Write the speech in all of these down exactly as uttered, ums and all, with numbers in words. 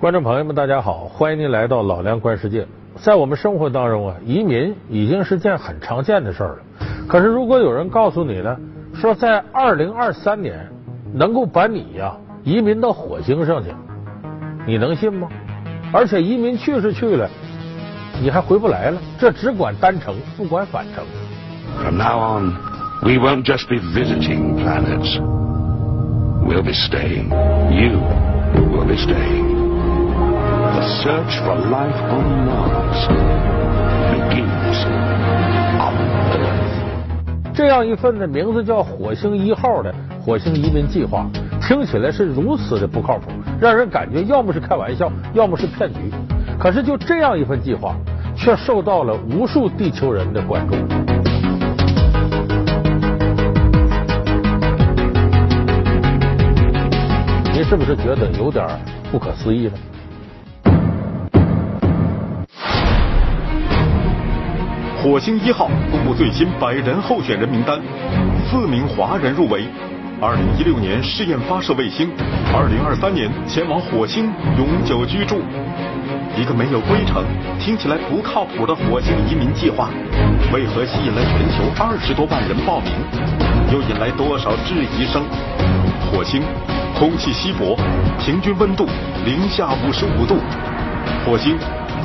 观众朋友们，大家好，欢迎您来到老梁观世界。在我们生活当中啊，移民已经是件很常见的事儿了。可是如果有人告诉你呢，说在二零二三年能够把你呀、啊、移民到火星上去，你能信吗？而且移民去是去了，你还回不来了，这只管单程，不管返程。From now on, we won't just be visiting planets. We'll be staying. You will be staying. The search for life on Mars begins on Earth. 这样一份的名字叫火星一号的火星移民计划，听起来是如此的不靠谱，让人感觉要么是开玩笑，要么是骗局。可是就这样一份计划，却受到了无数地球人的关注。您是不是觉得有点不可思议呢？火星一号公布最新百人候选人名单，四名华人入围。二零一六年试验发射卫星，二零二三年前往火星永久居住。一个没有归程、听起来不靠谱的火星移民计划，为何吸引了全球二十多万人报名？又引来多少质疑声？火星空气稀薄，平均温度零下五十五度。火星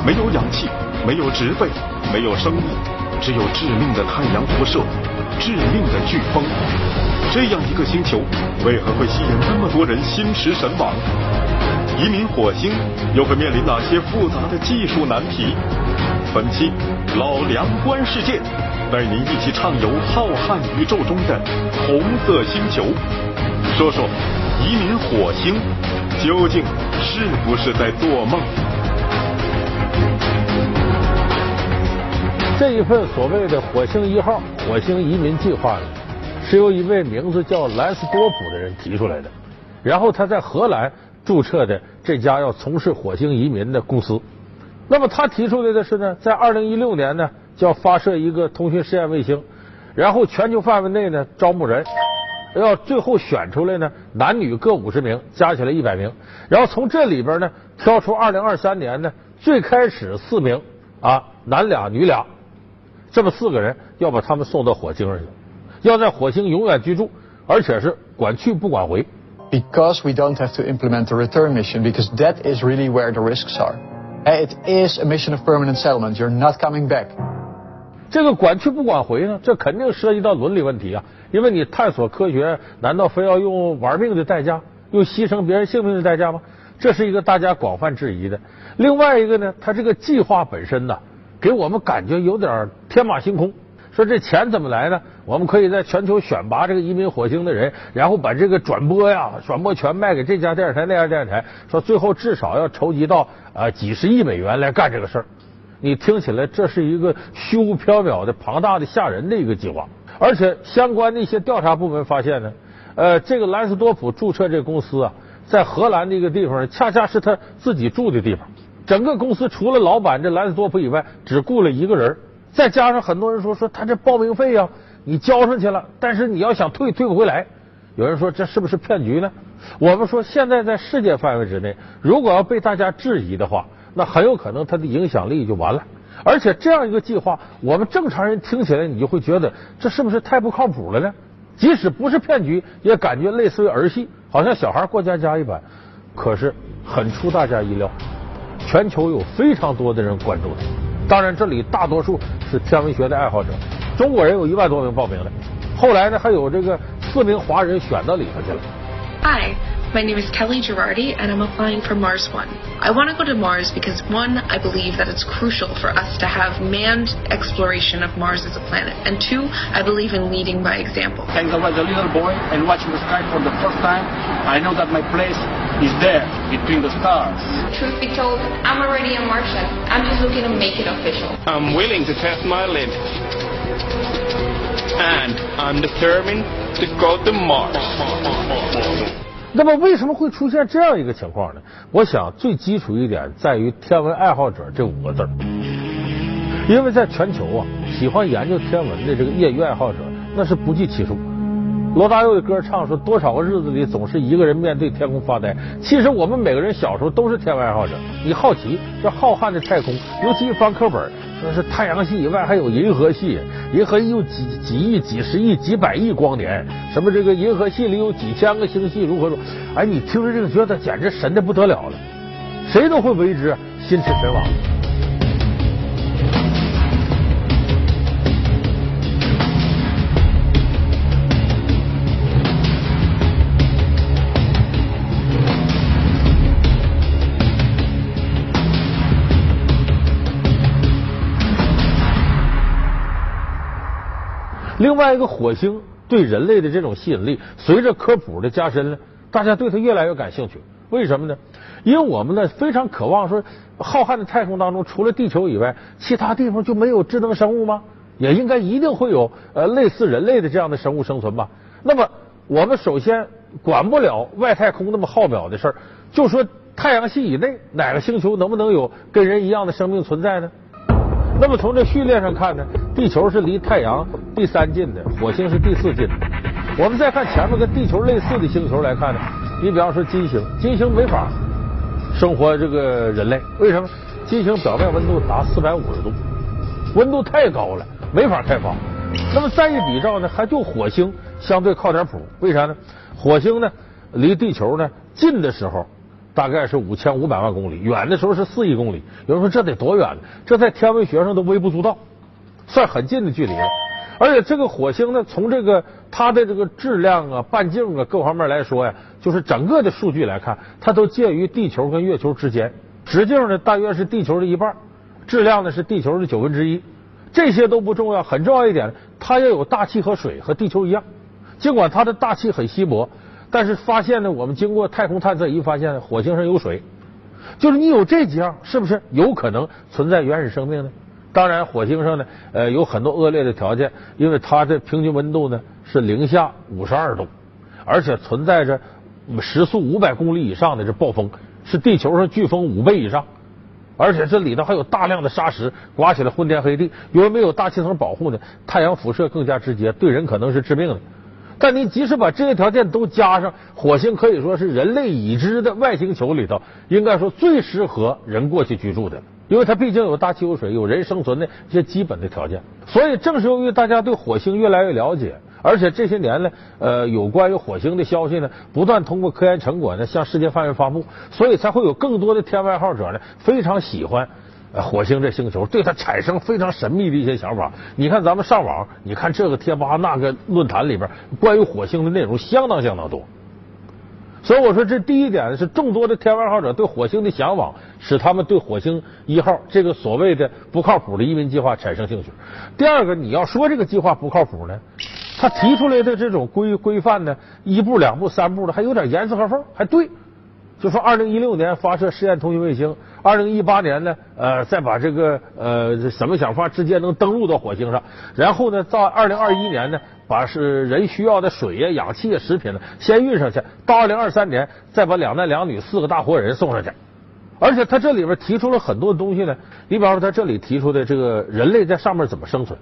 没有氧气，没有植被。没有生意，只有致命的太阳辐射，致命的飓风。这样一个星球，为何会吸引那么多人心驰神往？移民火星又会面临哪些复杂的技术难题？本期老梁观世界，带您一起畅游浩瀚宇宙中的红色星球，说说移民火星究竟是不是在做梦？这一份所谓的火星一号火星移民计划呢，是由一位名字叫兰斯多普的人提出来的，然后他在荷兰注册的这家要从事火星移民的公司。那么他提出来的是呢，在二零一六年呢就要发射一个通讯试验卫星，然后全球范围内呢招募人，要最后选出来呢男女各五十名，加起来一百名，然后从这里边呢挑出二零二三年呢最开始四名啊，男俩女俩，这么四个人要把他们送到火星上去，要在火星永远居住，而且是管去不管回。Because we don't have to implement the return mission, because that is really where the risks are. It is a mission of permanent settlement. You're not coming back. 这个管去不管回呢，这肯定涉及到伦理问题啊，因为你探索科学，难道非要用玩命的代价，用牺牲别人性命的代价吗？这是一个大家广泛质疑的。另外一个呢，它这个计划本身呢，给我们感觉有点天马行空，说这钱怎么来呢？我们可以在全球选拔这个移民火星的人，然后把这个转播呀、转播权卖给这家电视台、那家电视台，说最后至少要筹集到呃几十亿美元来干这个事儿。你听起来这是一个虚无缥缈的、庞大的、吓人的一个计划，而且相关的一些调查部门发现呢，呃，这个兰斯多普注册这个公司啊，在荷兰的一个地方，恰恰是他自己住的地方。整个公司除了老板这兰斯多普以外，只雇了一个人，再加上很多人说说他这报名费啊，你交上去了，但是你要想退退不回来。有人说这是不是骗局呢？我们说现在在世界范围之内，如果要被大家质疑的话，那很有可能它的影响力就完了。而且这样一个计划，我们正常人听起来你就会觉得这是不是太不靠谱了呢？即使不是骗局，也感觉类似于儿戏，好像小孩过家家一般。可是很出大家意料，全球有非常多的人关注它，当然这里大多数是天文学的爱好者，中国人有一万多名报名了，后来呢还有这个四名华人选到里头去了。 Hi, my name is Kelly Girardi and I'm applying for Mars One. I want to go to Mars because one, I believe that it's crucial for us to have manned exploration of Mars as a planet, and two, I believe in leading by example. Thanks I was a little boy and watching the sky for the first time, I know that my place is there between the stars. Truth be told, I'm already a Martian. I'm just looking to make it official. I'm willing to test my limits, and I'm determined to go to Mars. 那么为什么会出现这样一个情况呢？我想最基础一点在于天文爱好者这五个字儿，因为在全球啊，喜欢研究天文的这个业余爱好者那是不计其数。罗大佑的歌唱说多少个日子里总是一个人面对天空发呆。其实我们每个人小时候都是天文爱好者，你好奇这浩瀚的太空，尤其翻课本说是太阳系以外还有银河系，银河系有几几亿、几十亿、几百亿光年，什么这个银河系里有几千个星系，如何说？哎，你听着这个觉得简直神的不得了了，谁都会为之心驰神往。另外一个，火星对人类的这种吸引力，随着科普的加深呢，大家对它越来越感兴趣。为什么呢？因为我们呢非常渴望说，浩瀚的太空当中，除了地球以外，其他地方就没有智能生物吗？也应该一定会有呃类似人类的这样的生物生存吧。那么我们首先管不了外太空那么浩渺的事儿，就说太阳系以内哪个星球能不能有跟人一样的生命存在呢？那么从这序列上看呢，地球是离太阳第三近的，火星是第四近的。我们再看前面跟地球类似的星球来看呢，你比方说金星，金星没法生活这个人类，为什么？金星表面温度达四百五十度，温度太高了，没法开发。那么再一比照呢，还就火星相对靠点谱，为啥呢？火星呢离地球呢近的时候，大概是五千五百万公里，远的时候是四亿公里。有人说这得多远呢？这在天文学上都微不足道，算很近的距离了。而且这个火星呢，从这个它的这个质量啊、半径啊各方面来说呀，就是整个的数据来看，它都介于地球跟月球之间。直径呢大约是地球的一半，质量呢是地球的九分之一。这些都不重要，很重要一点，它也有大气和水，和地球一样。尽管它的大气很稀薄，但是发现呢，我们经过太空探测仪发现，火星上有水，就是你有这几样，是不是有可能存在原始生命呢？当然，火星上呢，呃，有很多恶劣的条件，因为它的平均温度呢是零下五十二度，而且存在着时速五百公里以上的这暴风，是地球上飓风五倍以上，而且这里头还有大量的沙石，刮起来昏天黑地。因为没有大气层保护呢，太阳辐射更加直接，对人可能是致命的。但你即使把这些条件都加上，火星可以说是人类已知的外星球里头，应该说最适合人过去居住的，因为它毕竟有大气有水，有人生存的一些基本的条件。所以正是由于大家对火星越来越了解，而且这些年呢，呃，有关于火星的消息呢，不断通过科研成果呢向世界范围发布，所以才会有更多的天文爱好者呢非常喜欢火星这星球，对它产生非常神秘的一些想法。你看咱们上网，你看这个贴吧那个论坛里边关于火星的内容相当相当多。所以我说这第一点是众多的天文爱好者对火星的向往，使他们对火星一号这个所谓的不靠谱的移民计划产生兴趣。第二个，你要说这个计划不靠谱呢，他提出来的这种规规范呢，一步两步三步的还有点严丝合缝，还对。就说二零一六年发射试验通信卫星，二零一八年呢，呃，再把这个呃什么想法直接能登陆到火星上，然后呢，到二零二一年呢，把是人需要的水呀、氧气呀、食品呢先运上去，到二零二三年再把两男两女四个大活人送上去。而且他这里边提出了很多东西呢，你比方说他这里提出的这个人类在上面怎么生存，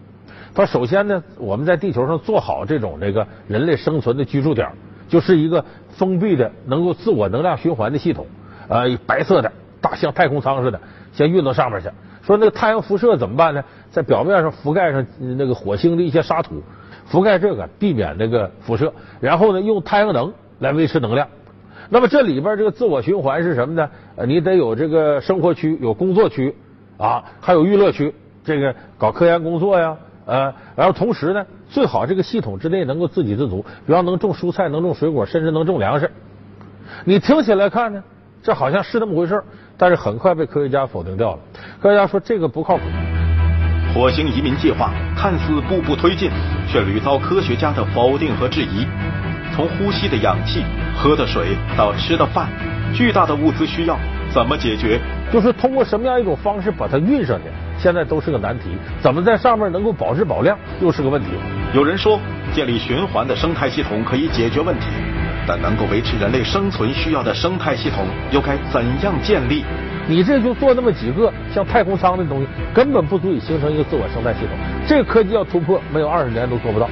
他首先呢，我们在地球上做好这种这个人类生存的居住点。就是一个封闭的能够自我能量循环的系统，呃，白色的大像太空舱似的，先运到上面去。说那个太阳辐射怎么办呢？在表面上覆盖上那个火星的一些沙土，覆盖这个避免那个辐射，然后呢用太阳能来维持能量。那么这里边这个自我循环是什么呢？呃、你得有这个生活区，有工作区啊，还有娱乐区，这个搞科研工作呀。呃，然后同时呢，最好这个系统之内能够自给自足，比方能种蔬菜，能种水果，甚至能种粮食。你听起来看呢，这好像是那么回事，但是很快被科学家否定掉了。科学家说这个不靠谱。火星移民计划看似步步推进，却屡遭科学家的否定和质疑。从呼吸的氧气、喝的水到吃的饭，巨大的物资需要怎么解决？就是通过什么样一种方式把它运上去，现在都是个难题。怎么在上面能够保质保量，又是个问题。有人说，建立循环的生态系统可以解决问题，但能够维持人类生存需要的生态系统又该怎样建立？你这就做那么几个像太空舱的东西，根本不足以形成一个自我生态系统。这个科技要突破，没有二十年都做不到。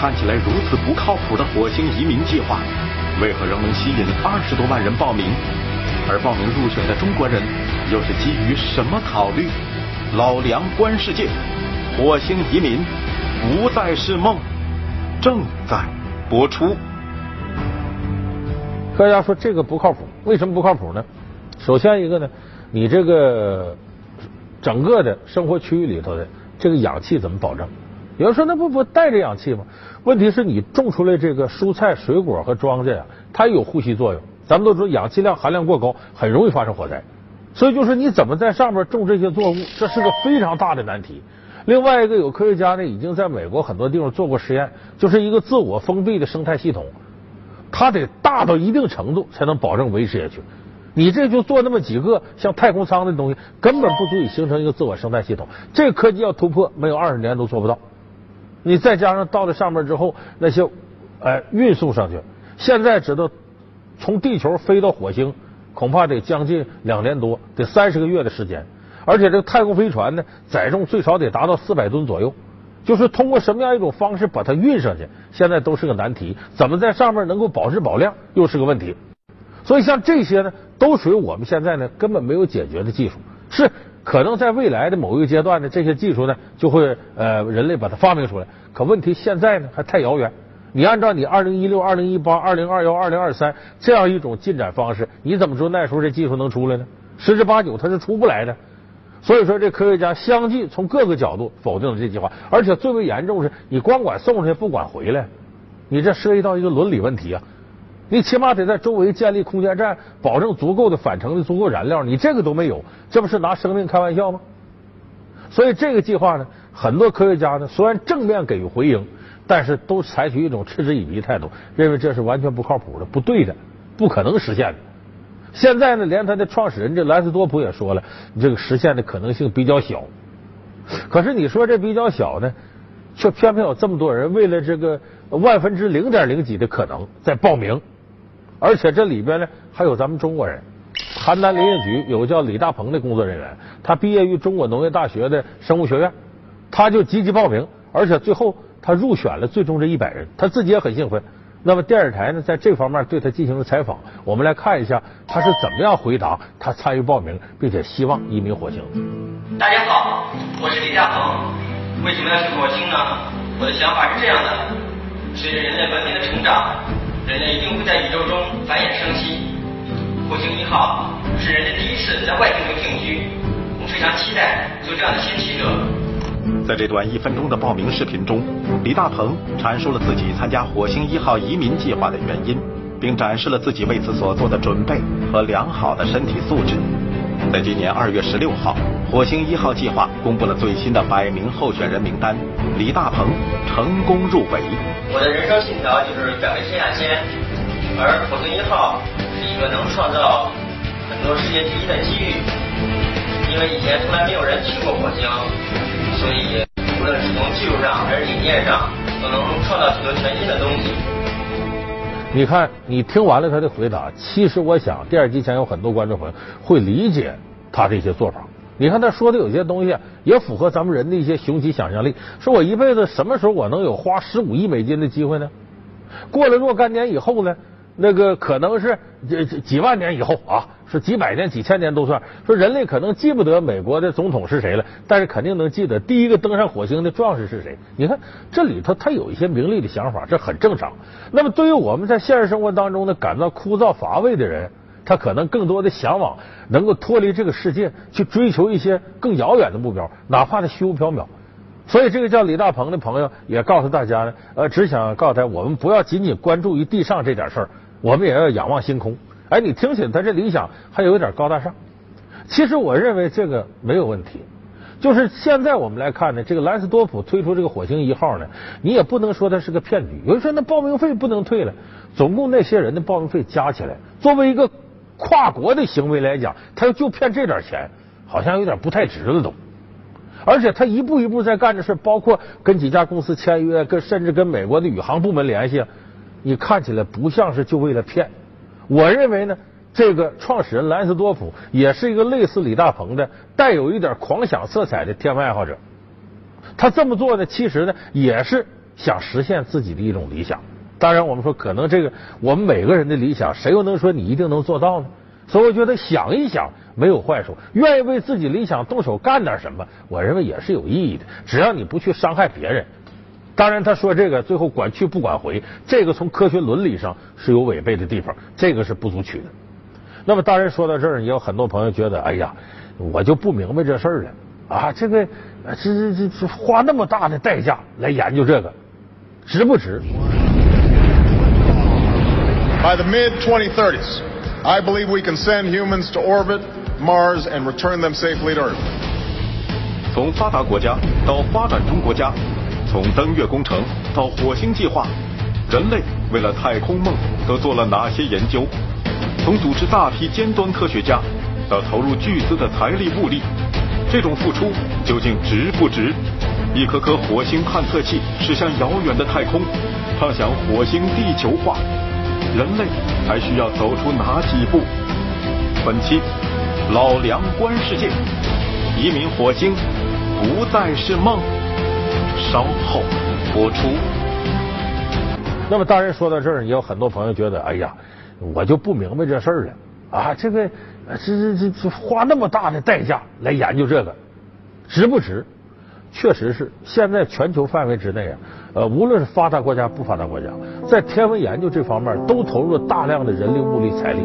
看起来如此不靠谱的火星移民计划，为何仍能吸引二十多万人报名？而报名入选的中国人又是基于什么考虑？老梁观世界，火星移民不再是梦，正在播出。大家说这个不靠谱，为什么不靠谱呢？首先一个呢，你这个整个的生活区域里头的这个氧气怎么保证？有人说那不不带着氧气吗？问题是你种出来这个蔬菜、水果和庄稼啊，它有呼吸作用。咱们都说氧气量含量过高，很容易发生火灾。所以就是你怎么在上面种这些作物，这是个非常大的难题。另外一个，有科学家呢已经在美国很多地方做过实验，就是一个自我封闭的生态系统，它得大到一定程度才能保证维持下去。你这就做那么几个像太空舱的东西，根本不足以形成一个自我生态系统。这科技要突破，没有二十年都做不到。你再加上到了上面之后，那些呃运送上去，现在知道从地球飞到火星恐怕得将近两年多，得三十个月的时间。而且这太空飞船呢，载重最少得达到四百吨左右。就是通过什么样一种方式把它运上去，现在都是个难题。怎么在上面能够保质保量，又是个问题。所以像这些呢，都属于我们现在呢根本没有解决的技术，是可能在未来的某一个阶段呢，这些技术呢就会呃人类把它发明出来。可问题现在呢还太遥远。你按照你二零一六、二零一八、二零二幺、二零二三这样一种进展方式，你怎么说那时候这技术能出来呢？十之八九它是出不来的。所以说，这科学家相继从各个角度否定了这计划，而且最为严重是，你光管送上去不管回来，你这涉及到一个伦理问题啊。你起码得在周围建立空间站，保证足够的返程的足够燃料，你这个都没有，这不是拿生命开玩笑吗？所以这个计划呢，很多科学家呢虽然正面给予回应，但是都采取一种嗤之以鼻的态度，认为这是完全不靠谱的、不对的、不可能实现的。现在呢，连他的创始人这莱斯多普也说了，这个实现的可能性比较小。可是你说这比较小呢，却偏偏有这么多人为了这个万分之零点零几的可能在报名。而且这里边呢，还有咱们中国人。邯郸林业局有个叫李大鹏的工作人员，他毕业于中国农业大学的生物学院，他就积极报名，而且最后他入选了最终这一百人，他自己也很兴奋。那么电视台呢，在这方面对他进行了采访，我们来看一下他是怎么样回答他参与报名，并且希望移民火星。大家好，我是李大鹏。为什么要去火星呢？我的想法是这样的：随着人类文明的成长，人类一定会在宇宙中繁衍生息。火星一号是人类第一次在外星球定居，我非常期待做这样的先驱者。在这段一分钟的报名视频中，李大鹏阐述了自己参加火星一号移民计划的原因，并展示了自己为此所做的准备和良好的身体素质。在今年二月十六号，火星一号计划公布了最新的百名候选人名单，李大鹏成功入围。我的人生信条就是敢为天下先，而火星一号是一个能创造很多世界第一的机遇，因为以前从来没有人去过火星，所以无论是从技术上还是理念上，都能创造很多全新的东西。你看，你听完了他的回答，其实我想电视机前有很多观众朋友会理解他的一些做法。你看他说的有些东西也符合咱们人的一些雄奇想象力，说我一辈子什么时候我能有花十五亿美金的机会呢？过了若干年以后呢，那个可能是几万年以后啊，是几百年几千年都算，说人类可能记不得美国的总统是谁了，但是肯定能记得第一个登上火星的壮士是谁。你看这里头他有一些名利的想法，这很正常。那么对于我们在现实生活当中呢感到枯燥乏味的人，他可能更多的向往能够脱离这个世界，去追求一些更遥远的目标，哪怕他虚无缥缈。所以这个叫李大鹏的朋友也告诉大家呢，呃，只想告诉他，我们不要仅仅关注于地上这点事儿，我们也要仰望星空。哎，你听起来他这理想还有点高大上。其实我认为这个没有问题。就是现在我们来看呢，这个兰斯多普推出这个火星一号呢，你也不能说它是个骗局。有人说那报名费不能退了，总共那些人的报名费加起来，作为一个跨国的行为来讲，他就骗这点钱，好像有点不太值了都。而且他一步一步在干这事，包括跟几家公司签约，跟甚至跟美国的宇航部门联系，你看起来不像是就为了骗。我认为呢，这个创始人兰斯多普也是一个类似李大鹏的带有一点狂想色彩的天文爱好者。他这么做呢，其实呢也是想实现自己的一种理想。当然，我们说可能这个我们每个人的理想，谁又能说你一定能做到呢？所以我觉得想一想没有坏处，愿意为自己理想动手干点什么，我认为也是有意义的。只要你不去伤害别人。当然，他说这个最后管去不管回，这个从科学伦理上是有违背的地方，这个是不足取的。那么，当然说到这儿，也有很多朋友觉得，哎呀，我就不明白这事儿了啊！这个这这这花那么大的代价来研究这个，值不值 ？By the mid twenty thirties, I believe we can send humans to orbit Mars and return them safely to Earth. 从发达国家到发展中国家，从登月工程到火星计划，人类为了太空梦都做了哪些研究？从组织大批尖端科学家到投入巨资的财力物力，这种付出究竟值不值？一颗颗火星探测器驶向遥远的太空，畅想火星地球化，人类还需要走出哪几步？本期老梁观世界，移民火星不再是梦，稍后播出。那么当然说到这儿，也有很多朋友觉得，哎呀，我就不明白这事儿了啊！这个这这这花那么大的代价来研究这个，值不值？确实是，现在全球范围之内啊，呃，无论是发达国家不发达国家，在天文研究这方面都投入了大量的人力、物力、财力。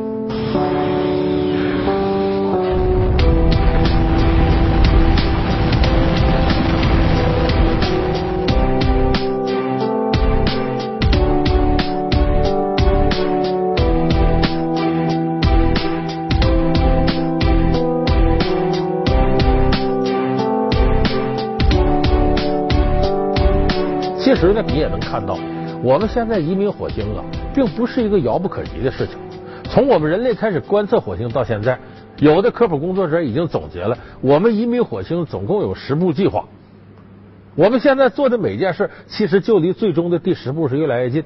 其实呢，你也能看到，我们现在移民火星啊，并不是一个遥不可及的事情。从我们人类开始观测火星到现在，有的科普工作者已经总结了，我们移民火星总共有十步计划。我们现在做的每件事，其实就离最终的第十步是越来越近。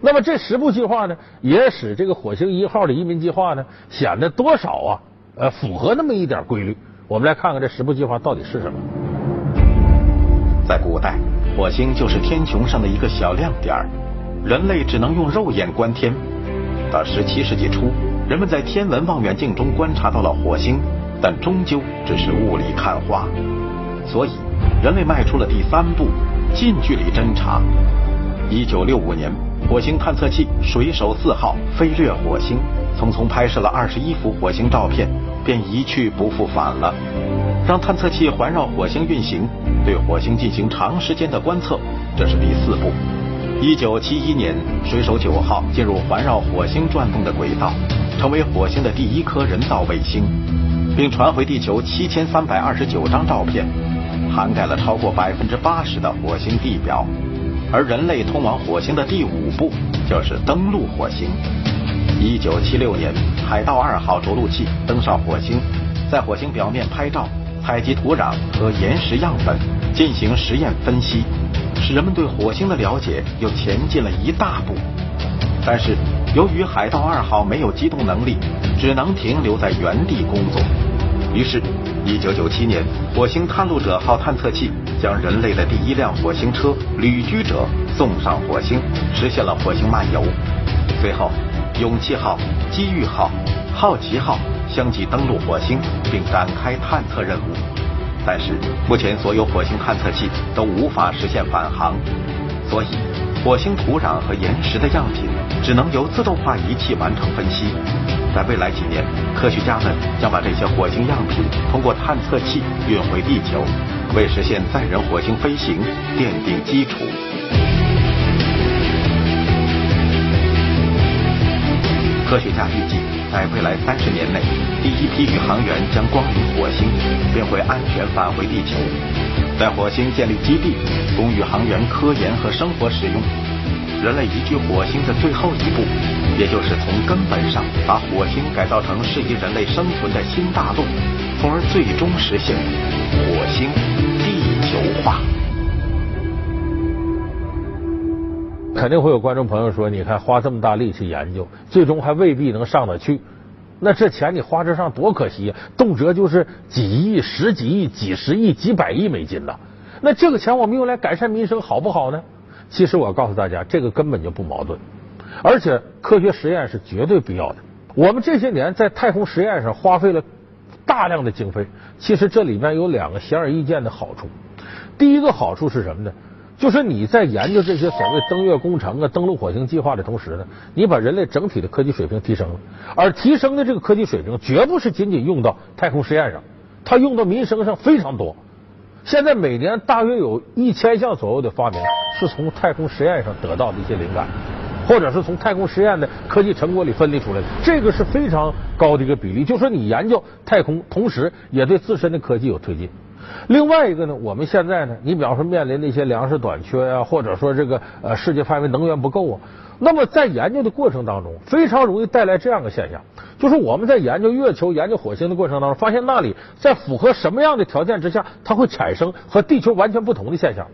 那么这十步计划呢，也使这个火星一号的移民计划呢，显得多少啊，呃，符合那么一点规律。我们来看看这十步计划到底是什么。在古代，火星就是天穹上的一个小亮点儿，人类只能用肉眼观天。到十七世纪初，人们在天文望远镜中观察到了火星，但终究只是雾里看花。所以，人类迈出了第三步，近距离侦察。一九六五年，火星探测器水手四号飞掠火星，匆匆拍摄了二十一幅火星照片，便一去不复返了。让探测器环绕火星运行，对火星进行长时间的观测，这是第四步。一九七一年，水手九号进入环绕火星转动的轨道，成为火星的第一颗人造卫星，并传回地球七千三百二十九张照片，涵盖了超过 百分之八十 的火星地表。而人类通往火星的第五步就是登陆火星。一九七六年，海盗二号着陆器登上火星，在火星表面拍照，采集土壤和岩石样本，进行实验分析，使人们对火星的了解又前进了一大步。但是，由于海盗二号没有机动能力，只能停留在原地工作。于是，一九九七年，火星探路者号探测器将人类的第一辆火星车“旅居者”送上火星，实现了火星漫游。随后，勇气号、机遇号、好奇号相继登陆火星，并展开探测任务。但是，目前所有火星探测器都无法实现返航，所以火星土壤和岩石的样品只能由自动化仪器完成分析。在未来几年，科学家们将把这些火星样品通过探测器运回地球，为实现载人火星飞行奠定基础。科学家预计，在未来三十年内，第一批宇航员将光临火星，便会安全返回地球，在火星建立基地，供宇航员科研和生活使用。人类移居火星的最后一步，也就是从根本上把火星改造成适宜人类生存的新大陆，从而最终实现火星地球化。肯定会有观众朋友说，你看花这么大力气研究，最终还未必能上得去，那这钱你花这上多可惜啊，动辄就是几亿、十几亿、几十亿、几百亿美金呐、啊。那这个钱我们用来改善民生好不好呢？其实我告诉大家，这个根本就不矛盾，而且科学实验是绝对必要的。我们这些年在太空实验上花费了大量的经费，其实这里面有两个显而易见的好处。第一个好处是什么呢？就是你在研究这些所谓登月工程啊、登陆火星计划的同时呢，你把人类整体的科技水平提升了，而提升的这个科技水平绝不是仅仅用到太空实验上，它用到民生上非常多。现在每年大约有一千项左右的发明是从太空实验上得到的一些灵感，或者是从太空实验的科技成果里分离出来的，这个是非常高的一个比例，就是说你研究太空同时也对自身的科技有推进。另外一个呢，我们现在呢，你比方说面临的一些粮食短缺啊，或者说这个呃世界范围能源不够啊，那么在研究的过程当中非常容易带来这样的现象，就是我们在研究月球、研究火星的过程当中，发现那里在符合什么样的条件之下，它会产生和地球完全不同的现象。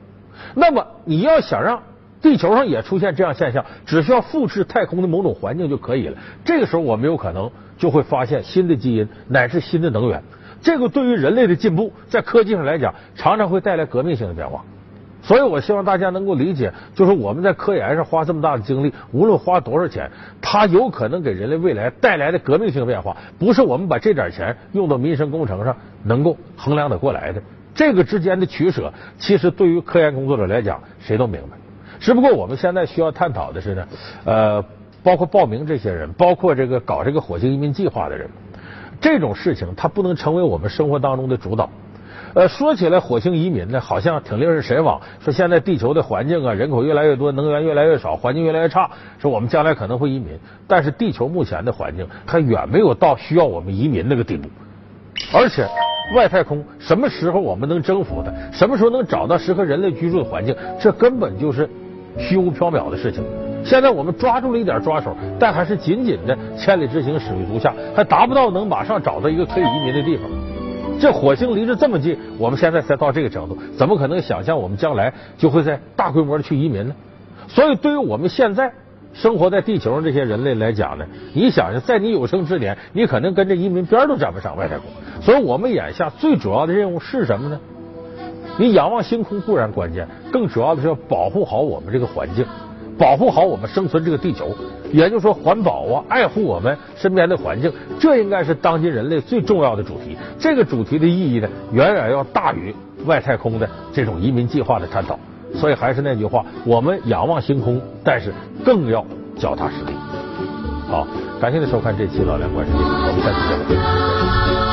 那么你要想让地球上也出现这样现象，只需要复制太空的某种环境就可以了。这个时候我们有可能就会发现新的基因乃至新的能源，这个对于人类的进步在科技上来讲常常会带来革命性的变化。所以我希望大家能够理解，就是我们在科研上花这么大的精力，无论花多少钱，它有可能给人类未来带来的革命性变化，不是我们把这点钱用到民生工程上能够衡量得过来的。这个之间的取舍，其实对于科研工作者来讲谁都明白，只不过我们现在需要探讨的是呢，呃，包括报名这些人，包括这个搞这个火星移民计划的人，这种事情它不能成为我们生活当中的主导。呃，说起来火星移民呢，好像挺令人神往，说现在地球的环境啊，人口越来越多，能源越来越少，环境越来越差，说我们将来可能会移民，但是地球目前的环境还远没有到需要我们移民那个地步。而且外太空什么时候我们能征服的，什么时候能找到适合人类居住的环境，这根本就是虚无缥缈的事情。现在我们抓住了一点抓手，但还是仅仅的千里之行始于足下，还达不到能马上找到一个可以移民的地方。这火星离着这么近，我们现在才到这个程度，怎么可能想象我们将来就会在大规模的去移民呢？所以对于我们现在生活在地球上这些人类来讲呢，你想想在你有生之年，你可能跟这移民边都沾不上外太空。所以我们眼下最主要的任务是什么呢？你仰望星空固然关键，更主要的是要保护好我们这个环境，保护好我们生存这个地球，也就是说环保啊，爱护我们身边的环境，这应该是当今人类最重要的主题。这个主题的意义呢，远远要大于外太空的这种移民计划的探讨。所以还是那句话，我们仰望星空，但是更要脚踏实地。好，感谢您收看这期老梁观世界，我们下期再见。